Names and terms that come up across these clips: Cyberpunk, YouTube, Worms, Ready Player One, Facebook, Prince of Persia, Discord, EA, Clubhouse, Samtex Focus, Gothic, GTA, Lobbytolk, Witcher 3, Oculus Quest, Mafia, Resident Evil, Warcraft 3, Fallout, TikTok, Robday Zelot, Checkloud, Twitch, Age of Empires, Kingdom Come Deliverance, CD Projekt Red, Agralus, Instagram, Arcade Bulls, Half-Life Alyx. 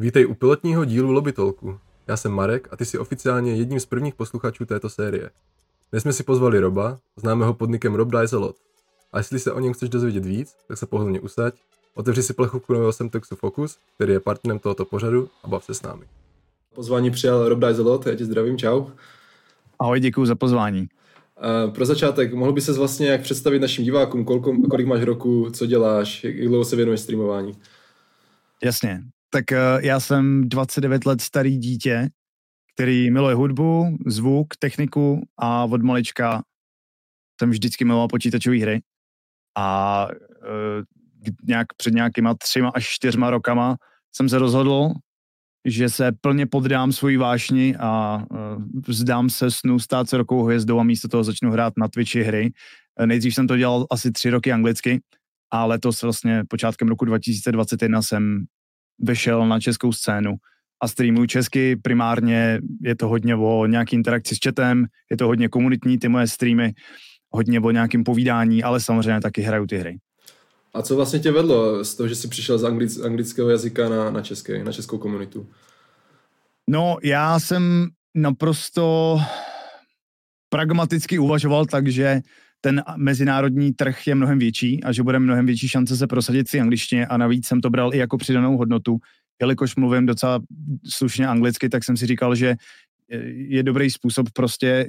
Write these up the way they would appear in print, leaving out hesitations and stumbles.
Vítej u pilotního dílu Lobbytolku. Já jsem Marek a ty jsi oficiálně jedním z prvních posluchačů této série. Dnes jsme si pozvali Roba, známe ho pod nikem Robday Zelot. A jestli se o něm chceš dozvědět víc, tak se pohodlně usaď, otevři si plechovku nového Samtexu Focus, který je partnerem tohoto pořadu, a bav se s námi. Pozvání přijal Robday Zelot, já tě zdravím, čau. Ahoj, děkuju za pozvání. Pro začátek, mohl by ses vlastně jak představit našim divákům, kolik máš roku, co děláš, jak dlouho se věnuješ streamování? Jasně. Tak já jsem 29 let starý dítě, který miluje hudbu, zvuk, techniku a od malička jsem vždycky miloval počítačové hry. A před nějakýma 3 až 4 rokama jsem se rozhodl, že se plně poddám svojí vášni a vzdám se snu stát se rokovou hvězdou a místo toho začnu hrát na Twitchi hry. Nejdřív jsem to dělal asi 3 roky anglicky a letos vlastně počátkem roku 2021 jsem vyšel na českou scénu a streamuju česky. Primárně je to hodně o nějaký interakci s chatem, je to hodně komunitní, ty moje streamy, hodně o nějakým povídání, ale samozřejmě taky hraju ty hry. A co vlastně tě vedlo z toho, že jsi přišel z anglického jazyka na českou komunitu? No, já jsem naprosto pragmaticky uvažoval, takže ten mezinárodní trh je mnohem větší a že bude mnohem větší šance se prosadit si angličtině, a navíc jsem to bral i jako přidanou hodnotu. Jelikož mluvím docela slušně anglicky, tak jsem si říkal, že je dobrý způsob prostě,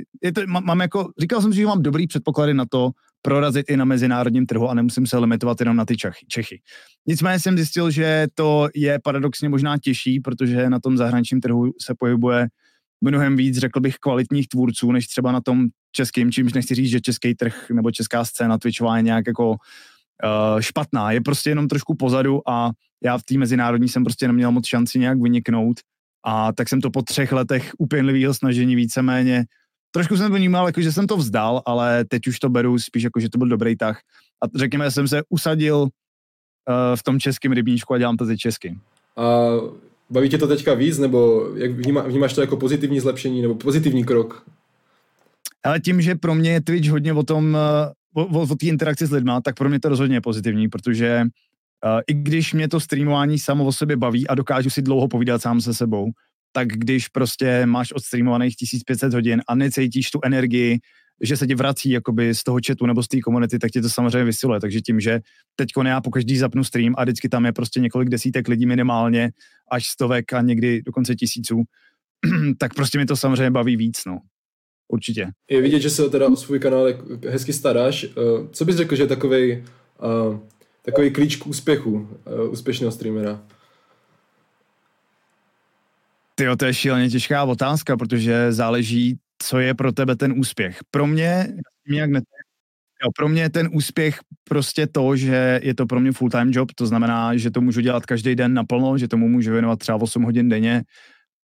říkal jsem si, že mám dobrý předpoklady na to prorazit i na mezinárodním trhu a nemusím se limitovat jenom na ty Čechy. Nicméně jsem zjistil, že to je paradoxně možná těžší, protože na tom zahraničním trhu se pohybuje mnohem víc, řekl bych, kvalitních tvůrců, než třeba na tom českým, čímž nechci říct, že český trh nebo česká scéna Twitchová je nějak jako špatná. Je prostě jenom trošku pozadu a já v té mezinárodní jsem prostě neměl moc šanci nějak vyniknout, a tak jsem to po 3 letech upěnlivého snažení víceméně, trošku jsem to vnímal, jako že jsem to vzdal, ale teď už to beru spíš jako, že to byl dobrý tah. A řekněme, jsem se usadil v tom českém rybníčku a dělám to teď česky. Baví tě to teďka víc, nebo jak vnímáš to jako pozitivní zlepšení, nebo pozitivní krok? Ale tím, že pro mě je Twitch hodně o té interakci s lidma, tak pro mě to rozhodně je pozitivní, protože i když mě to streamování samo o sobě baví a dokážu si dlouho povídat sám se sebou, tak když prostě máš odstreamovaných 1500 hodin a necítíš tu energii, že se ti vrací jakoby z toho chatu nebo z té komunity, tak ti to samozřejmě vysiluje. Takže tím, že teďko já pokaždý zapnu stream a vždycky tam je prostě několik desítek lidí minimálně, až 100 a někdy dokonce 1000, tak prostě mi to samozřejmě baví víc, no. Určitě. Je vidět, že se teda o svůj kanál hezky staráš. Co bys řekl, že je takový klíč k úspěchu úspěšného streamera? Tyjo, to je šíleně těžká otázka, protože záleží, co je pro tebe ten úspěch. Pro mě je ten úspěch prostě to, že je to pro mě full-time job, to znamená, že to můžu dělat každý den naplno, že tomu můžu věnovat třeba 8 hodin denně,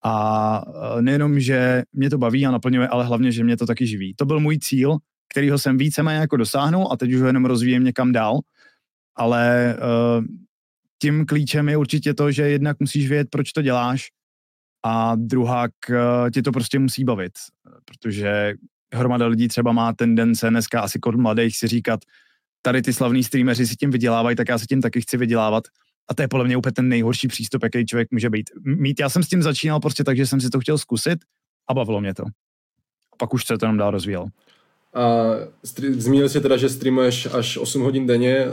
a nejenom, že mě to baví a naplňuje, ale hlavně, že mě to taky živí. To byl můj cíl, kterýho jsem víceméně jako dosáhnul a teď už ho jenom rozvíjím někam dál, ale tím klíčem je určitě to, že jednak musíš vědět, proč to děláš, a druhák tě to prostě musí bavit, protože hromada lidí třeba má tendence dneska asi kod mladých si říkat, tady ty slavní streameři si tím vydělávají, tak já se tím taky chci vydělávat. A to je podle mě úplně ten nejhorší přístup, jaký člověk může mít. Já jsem s tím začínal prostě tak, že jsem si to chtěl zkusit a bavilo mě to. A pak už se to jenom dál rozvíjelo. Zmínil jsi teda, že streamuješ až 8 hodin denně,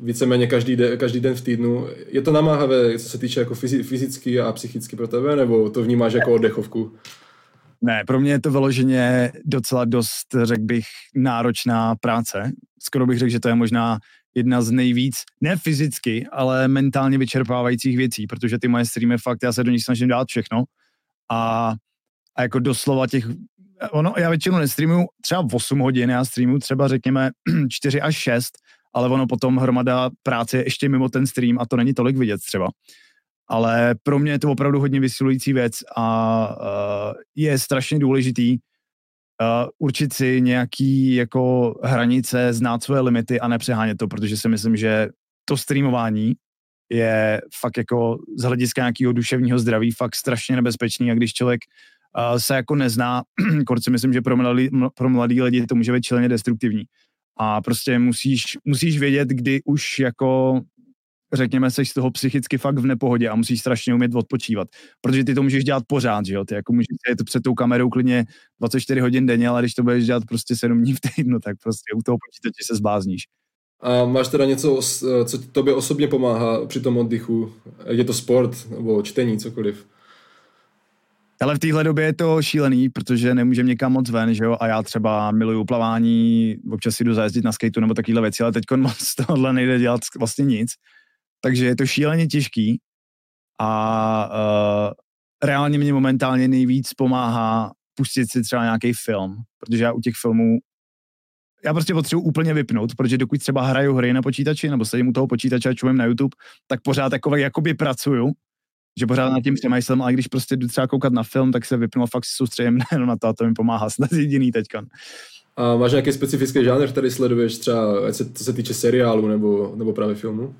víceméně každý den v týdnu. Je to namáhavé, co se týče jako fyzicky a psychicky pro tebe, nebo to vnímáš jako oddechovku? Ne, pro mě je to vyloženě docela dost, řekl bych, náročná práce. Skoro bych řekl, že to je možná jedna z nejvíc, ne fyzicky, ale mentálně vyčerpávajících věcí, protože ty moje streamy fakt, já se do nich snažím dát všechno a jako doslova já většinou nestreamuju třeba 8 hodin, já streamuju třeba řekněme 4 až 6, ale ono potom hromada práce je ještě mimo ten stream a to není tolik vidět třeba. Ale pro mě je to opravdu hodně vysilující věc a je strašně důležitý určit si nějaký jako hranice, znát svoje limity a nepřehánět to, protože si myslím, že to streamování je fakt jako z hlediska nějakého duševního zdraví fakt strašně nebezpečný, a když člověk se jako nezná, si myslím, že pro mladý lidi to může být čilně destruktivní. A prostě musíš vědět, kdy už jako řekněme, seš z toho psychicky fakt v nepohodě a musíš strašně umět odpočívat. Protože ty to můžeš dělat pořád, že jo? Ty jako můžeš jít před tou kamerou klidně 24 hodin denně, ale když to budeš dělat prostě 7 dní v týdnu, tak prostě u toho počítače se zblázníš. A máš teda něco, co tobě osobně pomáhá při tom oddychu? Je to sport nebo čtení, cokoliv? Ale v téhle době je to šílený, protože nemůžeme někam moc ven, že jo, a já třeba miluju plavání, občas si jdu zajezdit na skateu nebo takovýhle věci, ale teď moc tohle nejde dělat vlastně nic. Takže je to šíleně těžký a reálně mě momentálně nejvíc pomáhá pustit si třeba nějaký film, protože já u těch filmů, já prostě potřebuji úplně vypnout, protože dokud třeba hraju hry na počítači nebo sedím u toho počítače a čumím na YouTube, tak pořád takové jakoby pracuju, že pořád nad tím přemýšlím, ale když prostě jdu třeba koukat na film, tak se vypnu a fakt si soustředím na to a to mi pomáhá, snad jediný teďka. A máš nějaký specifický žánr, který sleduješ třeba, ať se, co se týče seriálu nebo právě filmu?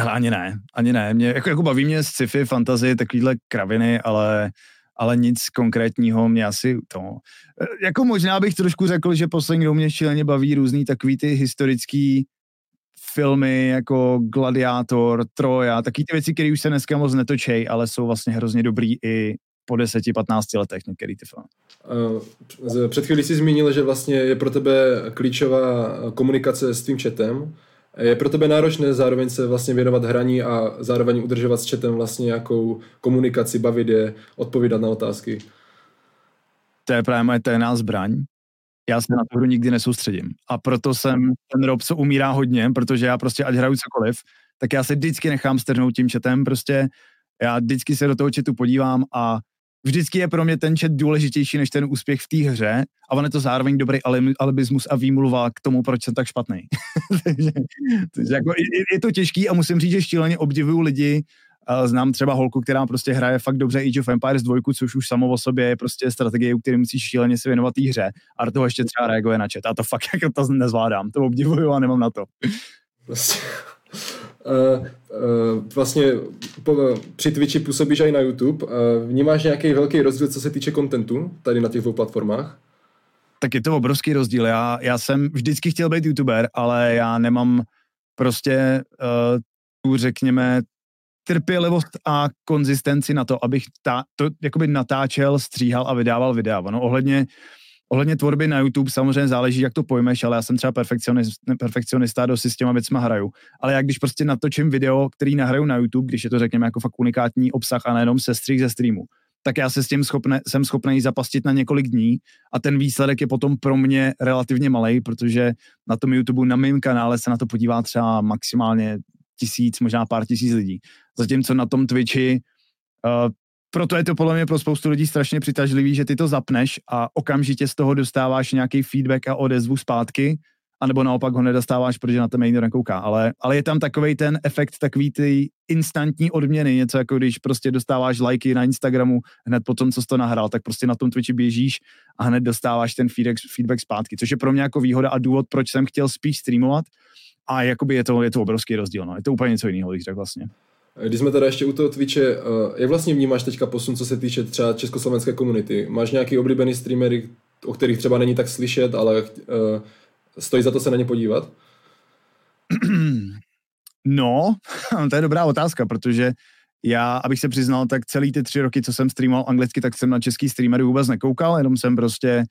Hele, ani ne. Mě, jako baví mě sci-fi, fantasy, takovýhle kraviny, ale nic konkrétního mě asi to... Jako možná bych trošku řekl, že poslední dvou mě šíleně baví různý takový ty historický filmy jako Gladiátor, Troja, taky ty věci, které už se dneska moc netočej, ale jsou vlastně hrozně dobrý i po 10-15 letech některý ty filmy. Před chvílí jsi zmínil, že vlastně je pro tebe klíčová komunikace s tvým chatem. Je pro tebe náročné zároveň se vlastně věnovat hraní a zároveň udržovat s chatem vlastně nějakou komunikaci, bavit je, odpovídat na otázky? To je právě moje tajná zbraň. Já se na tu hru nikdy nesoustředím. A proto jsem ten Rob, co umírá hodně, protože já prostě, ať hraju cokoliv, tak já se vždycky nechám strhnout tím chatem, prostě já vždycky se do toho chatu podívám a vždycky je pro mě ten chat důležitější než ten úspěch v té hře a on je to zároveň dobrý alibismus a výmluva k tomu, proč jsem tak špatný. takže jako je to těžký a musím říct, že šíleně obdivuju lidi. Znám třeba holku, která prostě hraje fakt dobře Age of Empires 2, což už samo o sobě je prostě strategie, u které musíš šíleně se věnovat té hře a do toho ještě třeba reaguje na chat. A to fakt jako to nezvládám, to obdivuju a nemám na to. Při Twitchi působíš i na YouTube. Vnímáš nějaký velký rozdíl, co se týče kontentu tady na těch dvou platformách? Tak je to obrovský rozdíl. Já jsem vždycky chtěl být YouTuber, ale já nemám prostě tu, řekněme, trpělivost a konzistenci na to, abych to jakoby natáčel, stříhal a vydával videa. No, ohledně tvorby na YouTube samozřejmě záleží, jak to pojmeš, ale já jsem třeba perfekcionista, do systému věcma hraju. Ale já když prostě natočím video, který nahraju na YouTube, když je to řekněme jako fakt unikátní obsah a nejenom sestřih ze streamu, tak já se s tím jsem schopný zapastit na několik dní a ten výsledek je potom pro mě relativně malej, protože na tom YouTube, na mém kanále se na to podívá třeba maximálně 1000, možná pár tisíc lidí. Zatímco na tom Twitchi, proto je to podle mě pro spoustu lidí strašně přitažlivý, že ty to zapneš a okamžitě z toho dostáváš nějaký feedback a odezvu zpátky, anebo naopak ho nedostáváš, protože na to někdo nekouká. Ale je tam takovej ten efekt, takový ty instantní odměny, něco jako když prostě dostáváš lajky na Instagramu hned po tom, co jsi to nahrál, tak prostě na tom Twitchi běžíš a hned dostáváš ten feedback zpátky, což je pro mě jako výhoda a důvod, proč jsem chtěl spíš streamovat. A jakoby je to obrovský rozdíl, no. Je to úplně něco jiného, když tak vlastně. Když jsme teda ještě u toho Twitche, jak vlastně vnímáš teďka posun, co se týče třeba československé komunity? Máš nějaký oblíbený streamery, o kterých třeba není tak slyšet, ale stojí za to se na ně podívat? No, to je dobrá otázka, protože já, abych se přiznal, tak celý ty 3 roky, co jsem streamoval anglicky, tak jsem na český streamery vůbec nekoukal, jenom jsem prostě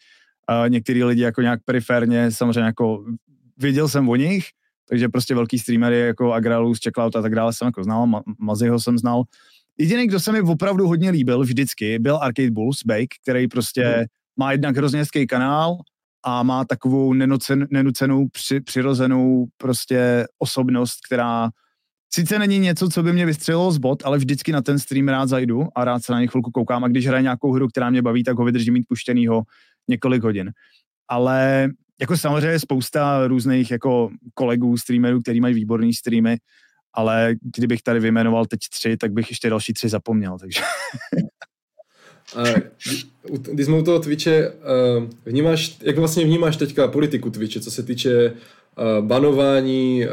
některý lidi jako nějak periférně, samozřejmě jako viděl jsem o nich. Takže prostě velký streamery jako Agralus, Checkloud a tak dále jsem jako znal, Maziho jsem znal. Jediný, kdo se mi opravdu hodně líbil vždycky, byl Arcade Bulls, Bake, který prostě má jednak hrozně hezký kanál a má takovou nenucenou, přirozenou prostě osobnost, která sice není něco, co by mě vystřelilo z bot, ale vždycky na ten stream rád zajdu a rád se na ně chvilku koukám a když hraje nějakou hru, která mě baví, tak ho vydržím mít puštěnýho několik hodin. Ale... Jako samozřejmě spousta různých jako kolegů, streamerů, kteří mají výborný streamy, ale kdybych tady vyjmenoval teď 3, tak bych ještě další 3 zapomněl, takže... Když jsme u toho Twitche, jak vlastně vnímáš teďka politiku Twitche, co se týče banování,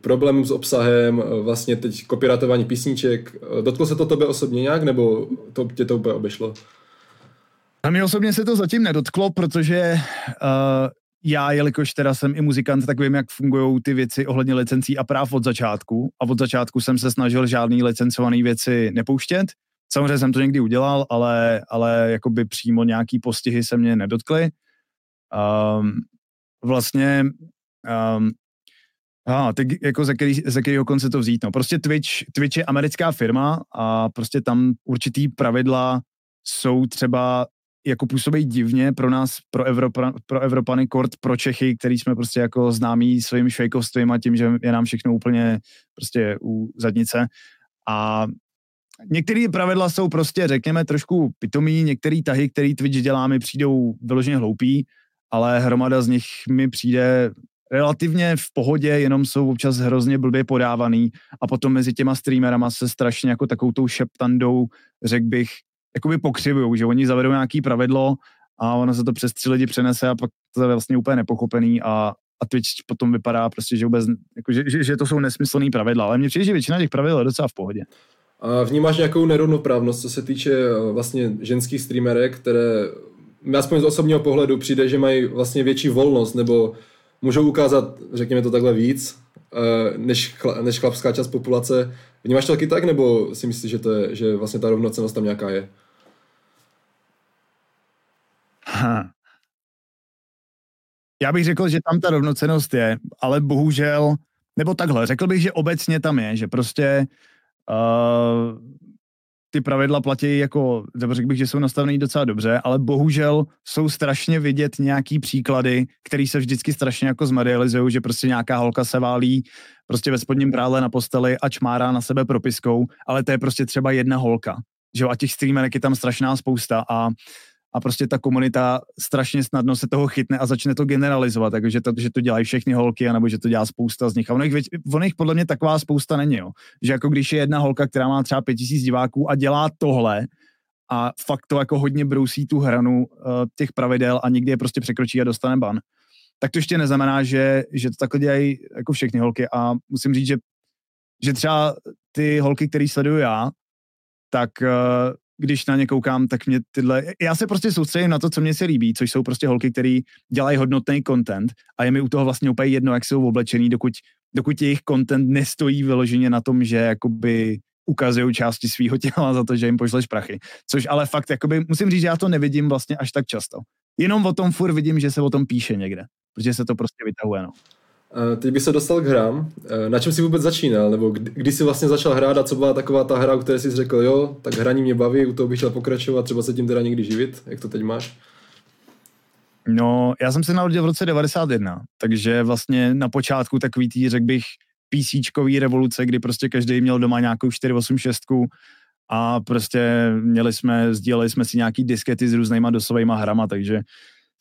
problémů s obsahem, vlastně teď kopíratování písniček, dotklo se to tebe osobně nějak, nebo tě to úplně obešlo? A mě osobně se to zatím nedotklo, protože já, jelikož teda jsem i muzikant, tak vím, jak fungují ty věci ohledně licencí a práv od začátku. A od začátku jsem se snažil žádný licencovaný věci nepouštět. Samozřejmě jsem to někdy udělal, ale jakoby přímo nějaký postihy se mě nedotkly. Vlastně, ty jako ze kterého konce to vzít, no. Prostě Twitch je americká firma a prostě tam určitý pravidla jsou třeba jako působí divně pro nás, pro Evropany, kort pro Čechy, který jsme prostě jako známí svým švejkovstvím a tím, že je nám všechno úplně prostě u zadnice. A některé pravidla jsou prostě, řekněme, trošku pitomí, některé tahy, které Twitch dělá, mi přijdou vyloženě hloupí, ale hromada z nich mi přijde relativně v pohodě, jenom jsou občas hrozně blbě podávaný a potom mezi těma streamerama se strašně jako takovou tou šeptandou, řekl bych, jakoby pokřivujou, že oni zavedou nějaký pravidlo a ono se to přes 3 lidi přenese a pak to je vlastně úplně nepochopený a Twitch potom vypadá prostě, že vůbec, jako, že to jsou nesmyslný pravidla, ale mně přijde, že většina těch pravidel je docela v pohodě. A vnímáš nějakou nerovnoprávnost, co se týče vlastně ženských streamerek, které, aspoň z osobního pohledu, přijde, že mají vlastně větší volnost, nebo můžou ukázat, řekněme to takhle, víc, než chlapská část populace. Vnímáš to taky tak, nebo si myslíš, že to je, že vlastně ta rovnocennost tam nějaká je? Já bych řekl, že tam ta rovnocennost je, ale bohužel, nebo takhle, řekl bych, že obecně tam je, že prostě ty pravidla platí jako, řekl bych, že jsou nastavený docela dobře, ale bohužel jsou strašně vidět nějaký příklady, který se vždycky strašně jako zmedializují, že prostě nějaká holka se válí prostě ve spodním prádle na posteli a čmárá na sebe propiskou, ale to je prostě třeba jedna holka, že jo, a těch streamerek je tam strašná spousta a prostě ta komunita strašně snadno se toho chytne a začne to generalizovat, takže že to dělají všechny holky, anebo že to dělá spousta z nich. A ono jich podle mě taková spousta není, jo. Že jako když je jedna holka, která má třeba 5000 diváků a dělá tohle a fakt to jako hodně brousí tu hranu těch pravidel a někdy je prostě překročí a dostane ban. Tak to ještě neznamená, že to takhle dělají jako všechny holky a musím říct, že třeba ty holky, které sleduju já, tak když na ně koukám, tak mě já se prostě soustředím na to, co mě se líbí, což jsou prostě holky, které dělají hodnotný content a je mi u toho vlastně úplně jedno, jak jsou oblečený, dokud jejich content nestojí vyloženě na tom, že jakoby ukazují části svýho těla za to, že jim pošleš prachy. Což ale fakt, jakoby, musím říct, že já to nevidím vlastně až tak často. Jenom o tom furt vidím, že se o tom píše někde, protože se to prostě vytahuje, no. Teď bych se dostal k hrám. Na čem jsi vůbec začínal? Nebo kdy jsi vlastně začal hrát a co byla taková ta hra, u které jsi řekl, jo, tak hraní mě baví, u toho bych chtěl pokračovat, třeba se tím teda někdy živit? Jak to teď máš? No, já jsem se narodil v roce 1991, takže vlastně na počátku takový tý, řekl bych, PCčkový revoluce, kdy prostě každý měl doma nějakou 486 a prostě sdíleli jsme si nějaký diskety s různýma dosovejma hrama, takže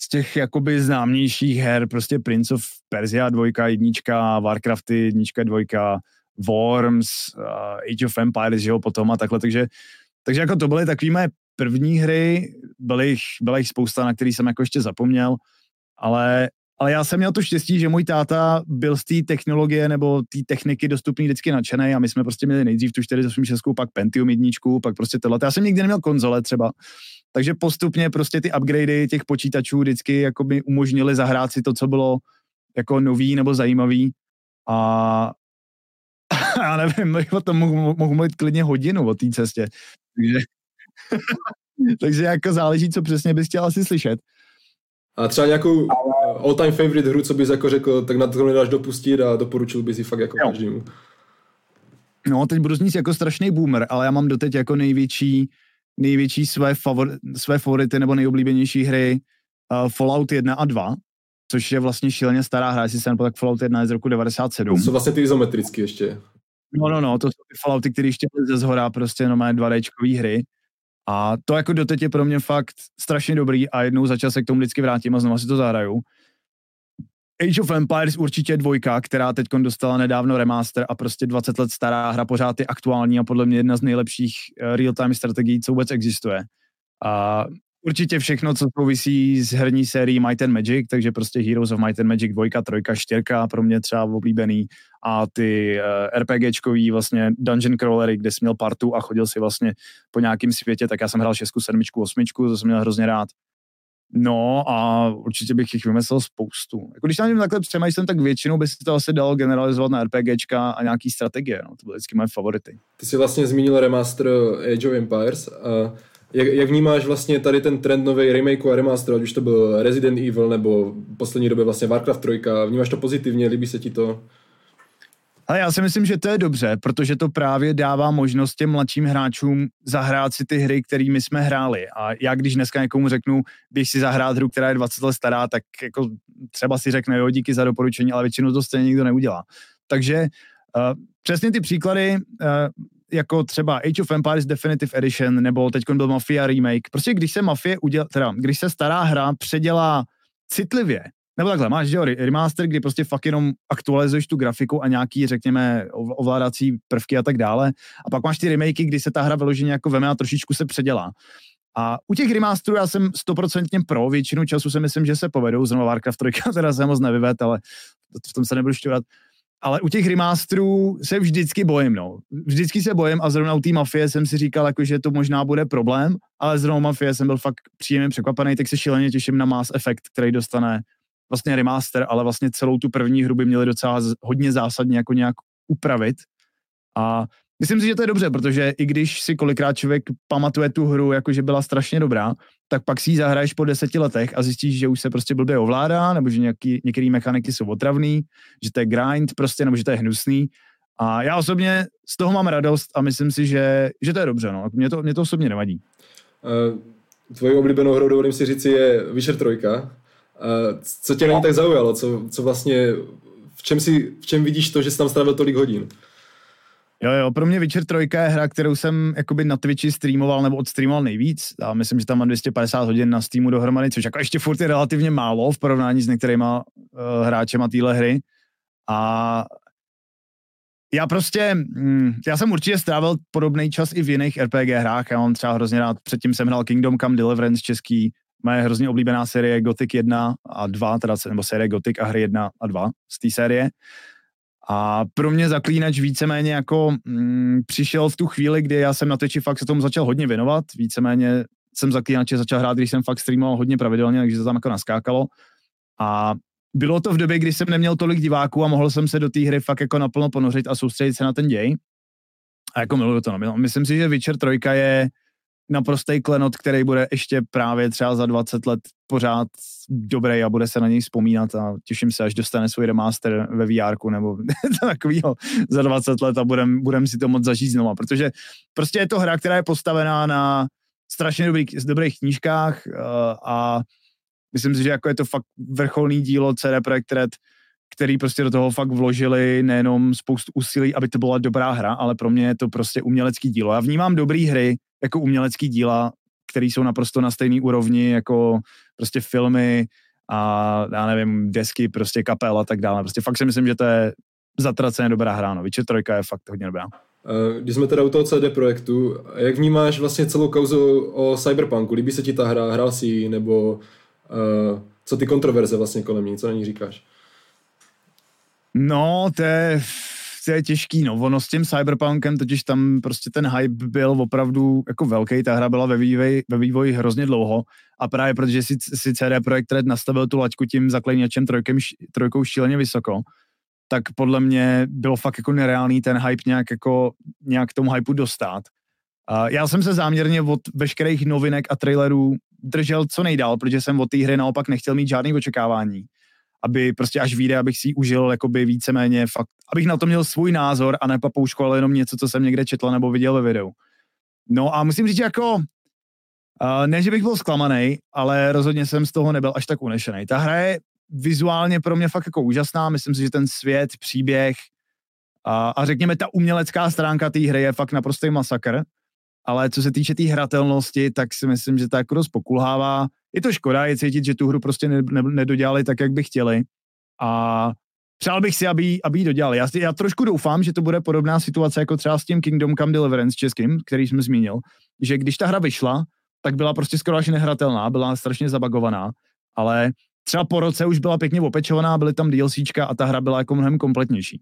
z těch jakoby známějších her, prostě Prince of Persia 2, 1, Warcraft 1, 2, Worms, Age of Empires, že jo, potom a takhle, takže jako to byly takový mé první hry, byla jich spousta, na který jsem jako ještě zapomněl, ale já jsem měl to štěstí, že můj táta byl z té technologie nebo té techniky dostupný vždycky nadšenej a my jsme prostě měli nejdřív tu 486, pak Pentium 1, pak prostě tohle. Já jsem nikdy neměl konzole třeba, takže postupně prostě ty upgradey těch počítačů vždycky jako by umožnili zahrát si to, co bylo jako nový nebo zajímavý a já nevím, o tom mohu mluvit klidně hodinu o té cestě. Takže jako záleží, co přesně bys chtěl asi slyšet. A třeba nějakou all-time favorite hru, co bys jako řekl, tak na to nedáš dopustit a doporučil bys ji fakt jako každému. No, teď budu znít jako strašný boomer, ale já mám doteď jako největší své favority nebo nejoblíbenější hry Fallout 1 a 2, což je vlastně šíleně stará hra, jestli se nebo tak Fallout 1 je z roku 1997. To jsou vlastně ty izometrické ještě. No, to jsou ty Fallouty, které ještě ze zhora prostě normálně 2Dčkový hry. A to jako doteď je pro mě fakt strašně dobrý a jednou za čas se k tomu vždycky vrátím a znovu si to zahraju. Age of Empires určitě 2, která teď dostala nedávno remaster a prostě 20 let stará hra, pořád je aktuální a podle mě jedna z nejlepších real-time strategií, co vůbec existuje. A určitě všechno, co souvisí s herní sérií Might and Magic, takže prostě Heroes of Might and Magic 2, 3, 4, pro mě třeba oblíbený a ty RPGčkový vlastně dungeon crawlery, kde jsi měl partu a chodil si vlastně po nějakém světě, tak já jsem hrál 6, 7, 8, to jsem měl hrozně rád. No a určitě bych jich vymyslel spoustu. Jako když tam takhle přemýšlím, tak většinou by se to asi dalo generalizovat na RPGčka a nějaký strategie. No. To byly vždycky moje favority. Ty jsi vlastně zmínil remaster Age of Empires. A jak vnímáš vlastně tady ten trend novej remakeu a remasteru, ať už to byl Resident Evil nebo v poslední době vlastně Warcraft 3. Vnímáš to pozitivně? Líbí se ti to? Ale já si myslím, že to je dobře, protože to právě dává možnost těm mladším hráčům zahrát si ty hry, kterými jsme hráli. A já když dneska někomu řeknu, běž si zahrát hru, která je 20 let stará, tak jako třeba si řekne, jo, díky za doporučení, ale většinou to stejně nikdo neudělá. Takže přesně ty příklady, jako třeba Age of Empires Definitive Edition, nebo teď byl Mafia remake. Prostě když se Mafie udělá, teda když se stará hra předělá citlivě, nebo takhle, máš remaster, kdy prostě fakt jenom aktualizuješ tu grafiku a nějaký, řekněme, ovládací prvky a tak dále. A pak máš ty remakey, kdy se ta hra vyloženě jako veme a trošičku se předělá. A u těch remasterů já jsem 100% pro, většinu času si myslím, že se povedou, zrovna Warcraft 3 teda se moc nevyved, ale v tom se nebudu šťurat. Ale u těch remasterů se vždycky bojím, no. Vždycky se bojím a zrovna u té Mafie jsem si říkal, jako, že to možná bude problém, ale zrovna u Mafie jsem byl fakt příjemně překvapený, tak se šíleně těším na Mass Effect, který dostane vlastně remaster, ale vlastně celou tu první hru by měli docela hodně zásadně jako nějak upravit. A myslím si, že to je dobře, protože i když si kolikrát člověk pamatuje tu hru, jakože byla strašně dobrá, tak pak si ji zahraješ po 10 letech a zjistíš, že už se prostě blbě ovládá, nebo že některé mechaniky jsou otravný, že to je grind prostě, nebo že to je hnusný. A já osobně z toho mám radost a myslím si, že to je dobře. No. Mě to osobně nevadí. Tvojí oblíbenou hrou, dovolím si říci, je Witcher 3. Co tě na tak zaujalo? Co vlastně, v čem vidíš to, že jsi tam strávil tolik hodin? Jo, pro mě Witcher 3 je hra, kterou jsem jakoby na Twitchi streamoval nebo odstreamoval nejvíc. A myslím, že tam mám 250 hodin na Steamu dohromady, což jako ještě furt je relativně málo v porovnání s některýma hráčema téhle hry. A já prostě, já jsem určitě strávil podobný čas i v jiných RPG hrách. Já mám třeba hrozně rád, předtím jsem hrál Kingdom Come Deliverance český, moje hrozně oblíbená série Gothic 1 a 2, teda, nebo série Gothic a hry 1 a 2 z té série. A pro mě Zaklínač víceméně jako přišel v tu chvíli, kdy já jsem na Twitchi fakt se tomu začal hodně věnovat. Víceméně jsem Zaklínače začal hrát, když jsem fakt streamoval hodně pravidelně, takže to tam jako naskákalo. A bylo to v době, kdy jsem neměl tolik diváků a mohl jsem se do té hry fakt jako naplno ponořit a soustředit se na ten děj. A jako miluju to. Myslím si, že Witcher 3 je naprostej klenot, který bude ještě právě třeba za 20 let pořád dobrý a bude se na něj vzpomínat a těším se, až dostane svůj remaster ve VR-ku nebo takovýho za 20 let a budem si to moc zažít znova, protože prostě je to hra, která je postavená na strašně dobrých knížkách a myslím si, že jako je to fakt vrcholný dílo CD Projekt Red, který prostě do toho fakt vložili nejenom spoustu úsilí, aby to byla dobrá hra, ale pro mě je to prostě umělecký dílo. Já vnímám dobrý hry jako umělecký díla, které jsou naprosto na stejné úrovni, jako prostě filmy a já nevím, desky, prostě kapel a tak dále. Prostě fakt si myslím, že to je zatraceně dobrá hra. No. Witcher 3 je fakt hodně dobrá. Když jsme teda u toho CD Projektu, jak vnímáš vlastně celou kauzu o Cyberpunku? Líbí se ti ta hra? Hrál jsi ji? Nebo co ty kontroverze vlastně kolem ní? Co na ní říkáš? No, to je těžký, no. Ono s tím Cyberpunkem, totiž tam prostě ten hype byl opravdu jako velký, ta hra byla ve vývoji hrozně dlouho a právě protože si CD Projekt Red nastavil tu laťku tím Zaklínačem trojkou šíleně vysoko, tak podle mě bylo fakt jako nereálný ten hype nějak tomu hypeu dostat. A já jsem se záměrně od veškerých novinek a trailerů držel co nejdál, protože jsem od té hry naopak nechtěl mít žádný očekávání, aby prostě až vyjde, abych si ji užil jakoby víceméně fakt, abych na to měl svůj názor a ne papoušku, ale jenom něco, co jsem někde četl nebo viděl ve videu. No a musím říct, jako ne, že bych byl zklamanej, ale rozhodně jsem z toho nebyl až tak unešenej. Ta hra je vizuálně pro mě fakt jako úžasná, myslím si, že ten svět, příběh a řekněme ta umělecká stránka té hry je fakt naprostý masakr, ale co se týče té hratelnosti, tak si myslím, že ta jako dost pokulhává. Je to škoda, je cítit, že tu hru prostě nedodělali tak, jak by chtěli. A přál bych si, aby ji dodělali. Já trošku doufám, že to bude podobná situace jako třeba s tím Kingdom Come Deliverance českým, který jsem zmínil, že když ta hra vyšla, tak byla prostě skoro až nehratelná, byla strašně zabagovaná, ale třeba po roce už byla pěkně opečovaná, byly tam DLCčka a ta hra byla jako mnohem kompletnější.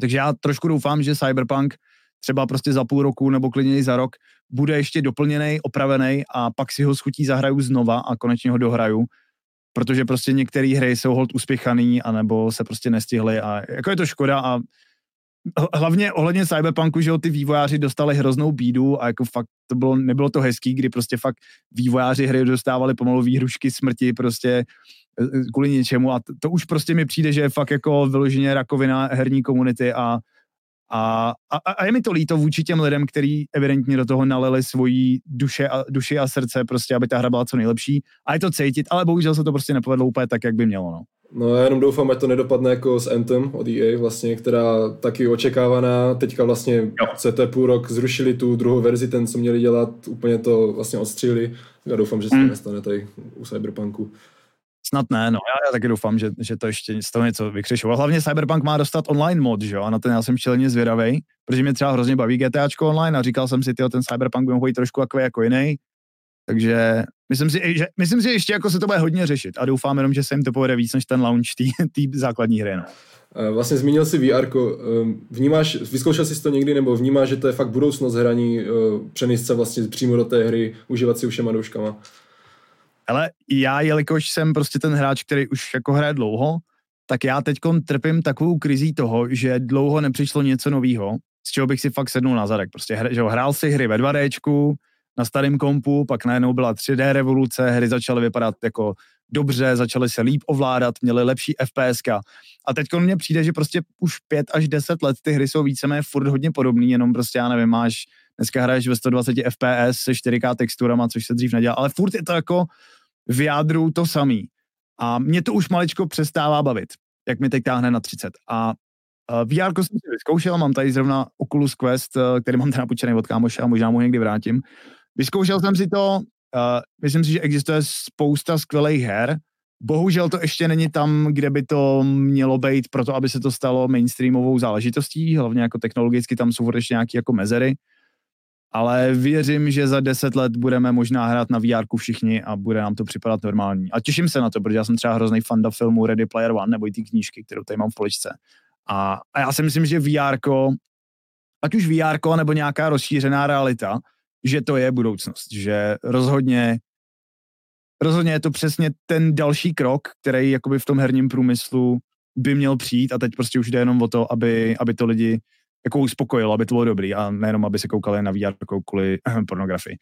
Takže já trošku doufám, že Cyberpunk třeba prostě za půl roku nebo klidně za rok, bude ještě doplněnej, opravený a pak si ho schutí zahraju znova a konečně ho dohraju, protože prostě některé hry jsou holt uspěchaný anebo se prostě nestihly a jako je to škoda a hlavně ohledně Cyberpunku, že ty vývojáři dostali hroznou bídu a jako fakt to bylo, nebylo to hezký, kdy prostě fakt vývojáři hry dostávali pomalu výhrušky smrti prostě kvůli něčemu a to už prostě mi přijde, že je fakt jako vyloženě rakovina herní komunity a je mi to líto vůči těm lidem, kteří evidentně do toho nalili svoji duši a srdce prostě, aby ta hra byla co nejlepší a je to cítit, ale bohužel se to prostě nepovedlo úplně tak, jak by mělo, no. No já jenom doufám, ať to nedopadne jako s Anthem od EA vlastně, která taky očekávaná, teďka vlastně se to půl rok zrušili tu druhou verzi, ten co měli dělat, úplně to vlastně odstříli. Já doufám, že se to nestane tady u Cyberpunku. Snad ne, no já taky doufám, že to ještě z toho něco vykřešilo. Hlavně Cyberpunk má dostat online mod, že jo, a na ten já jsem šíleně zvědavej, protože mě třeba hrozně baví GTAčko online a říkal jsem si, tyjo, ten Cyberpunk by mohl být trošku jako jiný. Takže myslím si, ještě jako se to bude hodně řešit a doufám jenom, že se jim to povede víc než ten launch té základní hry. No. Vlastně zmínil jsi VR-ko. Vnímáš, vyzkoušel jsi to někdy nebo vnímáš, že to je fakt budoucnost hraní, přenést se vlastně přímo do té hry, užívat si všema douškama? Ale já, jelikož jsem prostě ten hráč, který už jako hraje dlouho, tak já teďkon trpím takovou krizí toho, že dlouho nepřišlo něco novýho, z čeho bych si fakt sednul na zadek. Prostě že hrál si hry ve 2Dčku, na starém kompu, pak najednou byla 3D revoluce, hry začaly vypadat jako dobře, začaly se líp ovládat, měly lepší FPSka. A teďko mně přijde, že prostě už 5 až 10 let ty hry jsou víceméně furt hodně podobný, jenom prostě já nevím, máš, dneska hraješ ve 120 FPS se 4K texturama, což se dřív nedělá, ale furt je to jako v jádru to samý. A mě to už maličko přestává bavit, jak mi teď táhne na 30. A VR jsem si vyzkoušel, mám tady zrovna Oculus Quest, který mám teda půjčený od kámoša a možná mu někdy vrátím. Vyzkoušel jsem si to, myslím si, že existuje spousta skvělých her, bohužel to ještě není tam, kde by to mělo být proto, aby se to stalo mainstreamovou záležitostí, hlavně jako technologicky tam jsou ještě nějaké jako mezery, ale věřím, že za 10 let budeme možná hrát na VR-ku všichni a bude nám to připadat normální. A těším se na to, protože já jsem třeba hrozný fanda filmu Ready Player One nebo i ty knížky, kterou tady mám v poličce. A já si myslím, že VR-ko, ať už VR-ko nebo nějaká rozšířená realita, že to je budoucnost, že rozhodně je to přesně ten další krok, který jakoby v tom herním průmyslu by měl přijít a teď prostě už jde jenom o to, aby to lidi jako uspokojilo, aby to bylo dobrý a nejenom, aby se koukali na VR kvůli pornografii.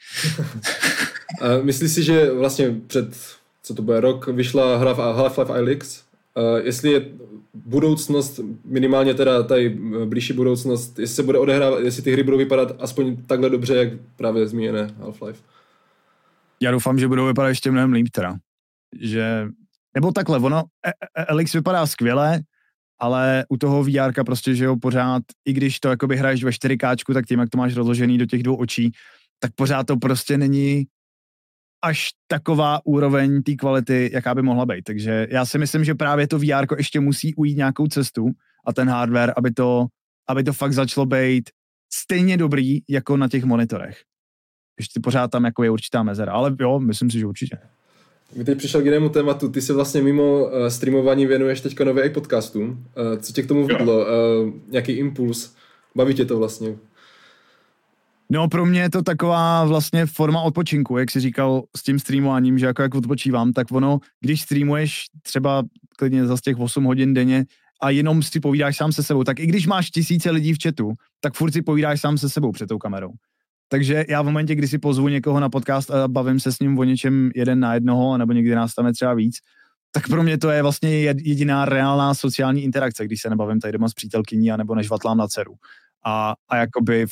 Myslíš si, že vlastně před, co to bude, rok vyšla hra Half-Life Alyx? Jestli je budoucnost, minimálně teda tady blížší budoucnost, jestli se bude odehrávat, jestli ty hry budou vypadat aspoň takhle dobře, jak právě zmíněné Half-Life. Já doufám, že budou vypadat ještě mnohem líp teda. Že, nebo takhle, ono, Alyx vypadá skvěle, ale u toho VR-ka prostě, že jo, pořád, i když to jakoby hraješ ve 4K, tak tím, jak to máš rozložený do těch dvou očí, tak pořád to prostě není až taková úroveň té kvality, jaká by mohla být. Takže já si myslím, že právě to VR ještě musí ujít nějakou cestu a ten hardware, aby to fakt začalo být stejně dobrý, jako na těch monitorech. Ještě pořád tam jako je určitá mezera, ale jo, myslím si, že určitě. My teď přišel k jinému tématu, ty se vlastně mimo streamování věnuješ teďka nově i podcastům. Co tě k tomu vedlo? Nějaký impuls? Baví tě to vlastně? No pro mě je to taková vlastně forma odpočinku, jak jsi říkal s tím streamováním, že jako jak odpočívám, tak ono, když streamuješ třeba klidně za těch 8 hodin denně a jenom si povídáš sám se sebou, tak i když máš 1000 lidí v chatu, tak furt si povídáš sám se sebou před tou kamerou. Takže já v momentě, kdy si pozvu někoho na podcast a bavím se s ním o něčem jeden na jednoho, nebo někdy nás tam je třeba víc, tak pro mě to je vlastně jediná reálná sociální interakce, když se nebavím tady doma s přítelkyní, anebo nežvatlám na dceru. A jakoby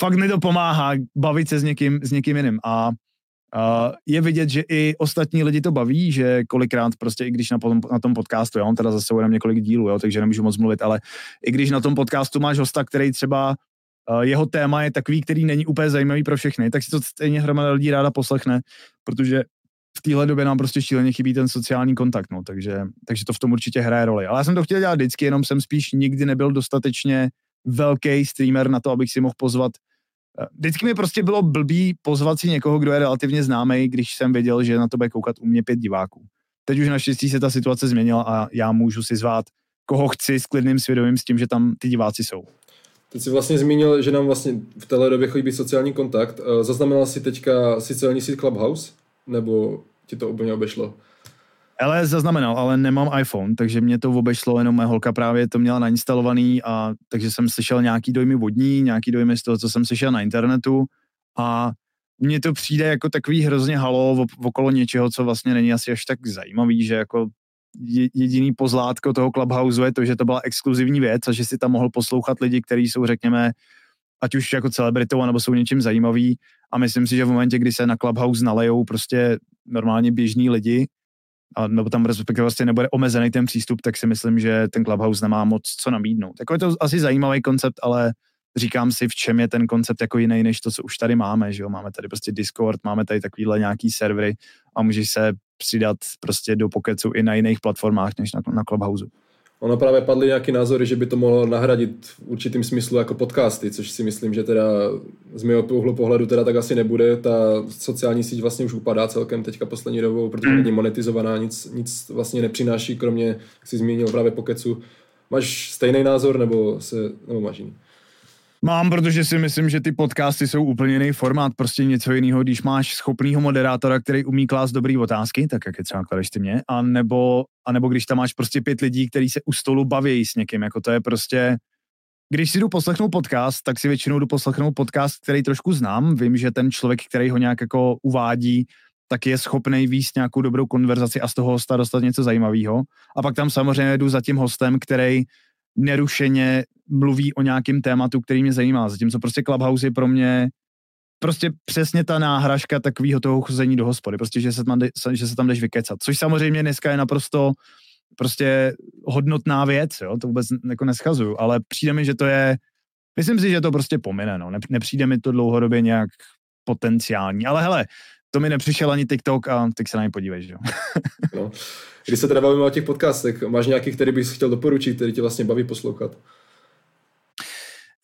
fakt mi to pomáhá bavit se s někým jiným a je vidět, že i ostatní lidi to baví, že kolikrát prostě i když na tom podcastu, já mám teda zase jenom několik dílů, jo, takže nemůžu moc mluvit, ale i když na tom podcastu máš hosta, který třeba jeho téma je takový, který není úplně zajímavý pro všechny, tak si to stejně hromada lidí ráda poslechne, protože v téhle době nám prostě šíleně chybí ten sociální kontakt, no, takže to v tom určitě hraje roli. Ale já jsem to chtěl dělat vždycky, jenom jsem spíš nikdy nebyl dostatečně velký streamer na to, abych si mohl pozvat. Vždycky mi prostě bylo blbý pozvat si někoho, kdo je relativně známý, když jsem věděl, že na to bude koukat u mě 5 diváků. Teď už naštěstí se ta situace změnila a já můžu si zvát, koho chci s klidným svědomím s tím, že tam ty diváci jsou. Ty jsi vlastně zmínil, že nám vlastně v téhle době chybí sociální kontakt. Zaznamenal jsi teďka sociální síť Clubhouse? Nebo ti to úplně obešlo? Ale zaznamenal, ale nemám iPhone, takže mě to obešlo, jenom moje holka právě to měla nainstalovaný, a takže jsem slyšel nějaký dojmy vodní, nějaký dojmy z toho, co jsem slyšel na internetu, a mně to přijde jako takový hrozně halo okolo něčeho, co vlastně není asi až tak zajímavý, že jako jediný pozlátko toho Clubhouse je to, že to byla exkluzivní věc a že si tam mohl poslouchat lidi, kteří jsou, řekněme, ať už jako celebritou, anebo jsou něčím zajímavý, a myslím si, že v momentě, kdy se na Clubhouse nalejou prostě normálně běžní lidi, a nebo tam respektive vlastně nebude omezený ten přístup, tak si myslím, že ten Clubhouse nemá moc co nabídnout. Jako je to asi zajímavý koncept, ale říkám si, v čem je ten koncept jako jiný, než to, co už tady máme, že jo? Máme tady prostě Discord, máme tady takovýhle nějaký servery a můžeš se přidat prostě do pokecu i na jiných platformách, než na Clubhouse. Ono právě padly nějaký názory, že by to mohlo nahradit v určitým smyslu jako podcasty, což si myslím, že teda z mého pohledu teda tak asi nebude. Ta sociální síť vlastně už upadá celkem teďka poslední dobou, protože není monetizovaná, nic vlastně nepřináší, kromě, jak jsi zmínil, právě pokecu. Máš stejný názor, nebo máš jiný? Mám, protože si myslím, že ty podcasty jsou úplně jiný formát, prostě něco jiného, když máš schopnýho moderátora, který umí klást dobrý otázky, tak jak je třeba kladeš ty mě, anebo když tam máš prostě 5 lidí, kteří se u stolu baví s někým, jako to je prostě, když si jdu poslechnout podcast, tak si většinou jdu poslechnout podcast, který trošku znám, vím, že ten člověk, který ho nějak jako uvádí, tak je schopnej vést nějakou dobrou konverzaci a z toho hosta dostat něco zajímavého. A pak tam samozřejmě jdu za tím hostem, který nerušeně mluví o nějakém tématu, který mě zajímá. Zatímco prostě Clubhouse je pro mě prostě přesně ta náhražka takového toho chození do hospody. Prostě, že se tam jdeš vykecat. Což samozřejmě dneska je naprosto prostě hodnotná věc, jo? To vůbec jako neschazuju, ale přijde mi, že to je, myslím si, že to prostě pomine, no. Nepřijde mi to dlouhodobě nějak potenciální. Ale hele, to mi nepřišel ani TikTok a tak se na ně podívej, že jo. No. Když se teda bavíme o těch podcastech, máš nějaký, který bys chtěl doporučit, který tě vlastně baví poslouchat?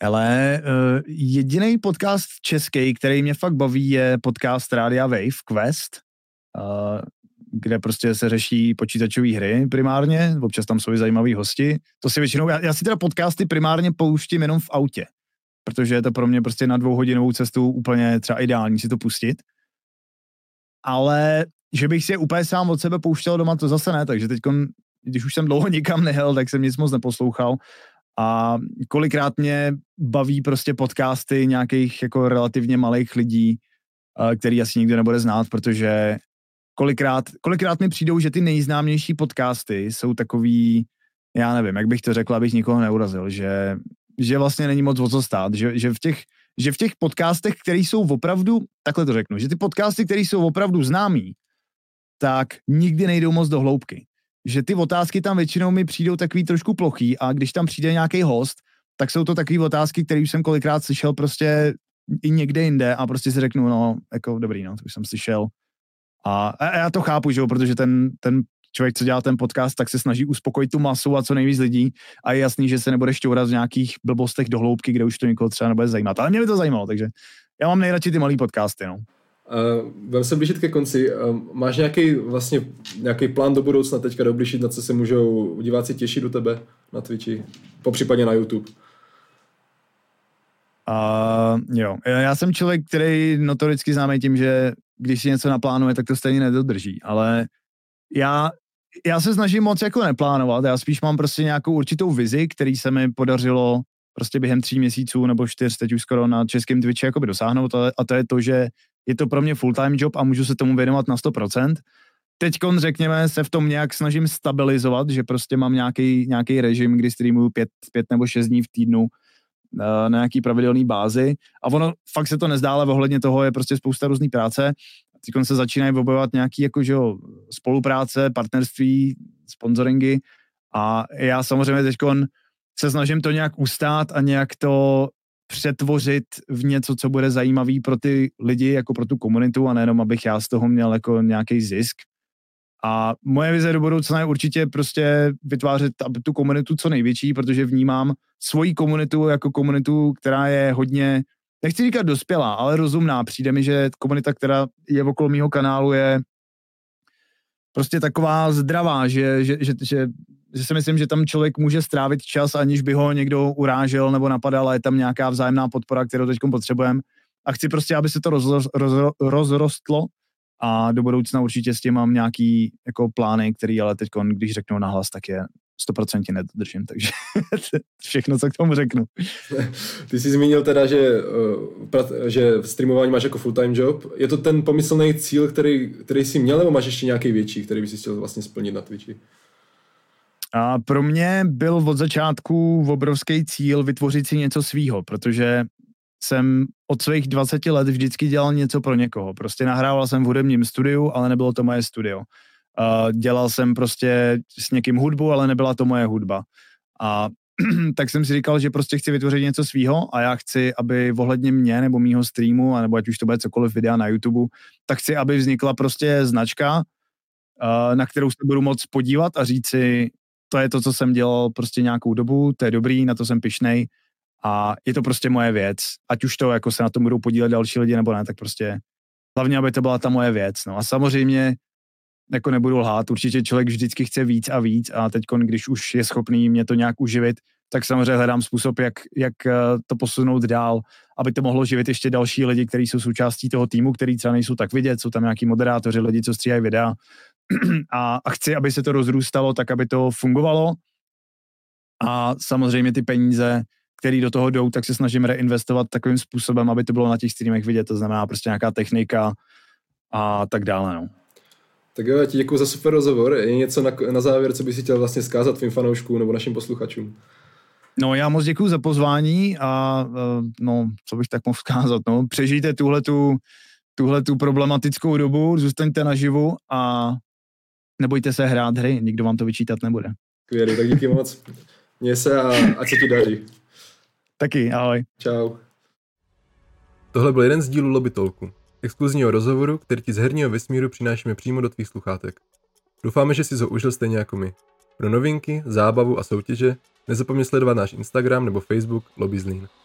Ale jediný podcast český, který mě fakt baví, je podcast Radio Wave Quest, kde prostě se řeší počítačové hry primárně, občas tam jsou i zajímaví hosti. To si většinou, já si teda podcasty primárně pouštím jenom v autě, protože je to pro mě prostě na 2hodinovou cestu úplně třeba ideální si to pustit. Ale že bych si je úplně sám od sebe pouštěl doma, to zase ne, takže teď, když už jsem dlouho nikam nejel, tak jsem nic moc neposlouchal. A kolikrát mě baví prostě podcasty nějakých jako relativně malých lidí, který asi nikdo nebude znát, protože kolikrát mi přijdou, že ty nejznámější podcasty jsou takový, já nevím, jak bych to řekl, abych nikoho neurazil, že vlastně není moc o co stát, že v těch podcastech, které jsou opravdu, takhle to řeknu, že ty podcasty, které jsou opravdu známý, tak nikdy nejdou moc do hloubky. Že ty otázky tam většinou mi přijdou takový trošku plochý a když tam přijde nějaký host, tak jsou to takový otázky, které už jsem kolikrát slyšel prostě i někde jinde a prostě si řeknu, no, jako dobrý, no, to už jsem slyšel. A já to chápu, že jo, protože ten člověk, co dělá ten podcast, tak se snaží uspokojit tu masu a co nejvíc lidí a je jasný, že se nebude šťourat v nějakých blbostech do hloubky, kde už to někoho třeba nebude zajímat. Ale mě by to zajímalo, takže já mám nejradši ty malý podcasty, no. Budeme se blížit ke konci. Máš nějaký plán do budoucna teďka doblížit, na co se můžou diváci těšit u tebe na Twitchi, popřípadně na YouTube? Jo, já jsem člověk, který notoricky známý tím, že když si něco naplánuje, tak to stejně nedodrží, ale já se snažím moc jako neplánovat, já spíš mám prostě nějakou určitou vizi, který se mi podařilo prostě během 3 měsíců nebo 4, teď už skoro na českém Twitchi jakoby dosáhnout, a to je to, že je to pro mě full-time job a můžu se tomu věnovat na 100%. Teďkon, řekněme, se v tom nějak snažím stabilizovat, že prostě mám nějaký režim, kdy streamuju 5 nebo 6 dní v týdnu na nějaký pravidelný bázi. A ono fakt se to nezdá, ale ohledně toho je prostě spousta různý práce. Teďkon se začínají objevovat nějaký jako, že jo, spolupráce, partnerství, sponsoringy. A já samozřejmě teďkon se snažím to nějak ustát a nějak to přetvořit v něco, co bude zajímavý pro ty lidi, jako pro tu komunitu, a nejenom, abych já z toho měl jako nějaký zisk. A moje vize do budoucna je určitě prostě vytvářet tu komunitu co největší, protože vnímám svoji komunitu jako komunitu, která je hodně, nechci říkat dospělá, ale rozumná. Přijde mi, že komunita, která je okolo mýho kanálu, je prostě taková zdravá, že že si myslím, že tam člověk může strávit čas, aniž by ho někdo urážel nebo napadal, a je tam nějaká vzájemná podpora, kterou teď potřebujeme. A chci prostě, aby se to rozrostlo a do budoucna určitě s tím mám nějaký jako plány, který ale teď, když řeknu nahlas, tak je 100% nedodržím, takže všechno, co k tomu řeknu. Ty jsi zmínil teda, že v streamování máš jako full-time job. Je to ten pomyslný cíl, který jsi měl, nebo máš ještě nějaký větší, který bys chtěl vlastně splnit na Twitchi? A pro mě byl od začátku obrovský cíl vytvořit si něco svýho, protože jsem od svých 20 let vždycky dělal něco pro někoho. Prostě nahrával jsem v hudebním studiu, ale nebylo to moje studio. Dělal jsem prostě s někým hudbu, ale nebyla to moje hudba. A tak jsem si říkal, že prostě chci vytvořit něco svýho a já chci, aby ohledně mě nebo mýho streamu, anebo ať už to bude cokoliv videa na YouTube, tak chci, aby vznikla prostě značka, na kterou se budu moc podívat a říct si, to je to, co jsem dělal prostě nějakou dobu, to je dobrý, na to jsem pyšnej a je to prostě moje věc. Ať už to, jako se na tom budou podílet další lidi nebo ne, tak prostě hlavně, aby to byla ta moje věc. No a samozřejmě jako nebudu lhát, určitě člověk vždycky chce víc a víc a teď, když už je schopný mě to nějak uživit, tak samozřejmě hledám způsob, jak to posunout dál, aby to mohlo živit ještě další lidi, kteří jsou součástí toho týmu, který třeba nejsou tak vidět, jsou tam nějaký moderátoři, lidi, co stříhají videa a chci, aby se to rozrůstalo tak, aby to fungovalo a samozřejmě ty peníze, který do toho jdou, tak se snažím reinvestovat takovým způsobem, aby to bylo na těch streamech vidět, to znamená prostě nějaká technika a tak dále, no. Tak jo, já ti děkuji za super rozhovor. Je něco na závěr, co bys chtěl vlastně zkázat tvým fanouškům nebo našim posluchačům? No, já moc děkuji za pozvání a no, co bych tak mohl zkázat, no, přežijte tuhletu problematickou dobu, zůstaňte naživu a nebojte se hrát hry, nikdo vám to vyčítat nebude. Kvěry, tak díky moc. Měj se a ať se ti daří. Taky, ahoj. Čau. Tohle byl jeden z dílů Lobbytolku, exkluzního rozhovoru, který ti z herního vesmíru přinášíme přímo do tvých sluchátek. Doufáme, že jsi ho užil stejně jako my. Pro novinky, zábavu a soutěže nezapomeň sledovat náš Instagram nebo Facebook Lobby Zlín.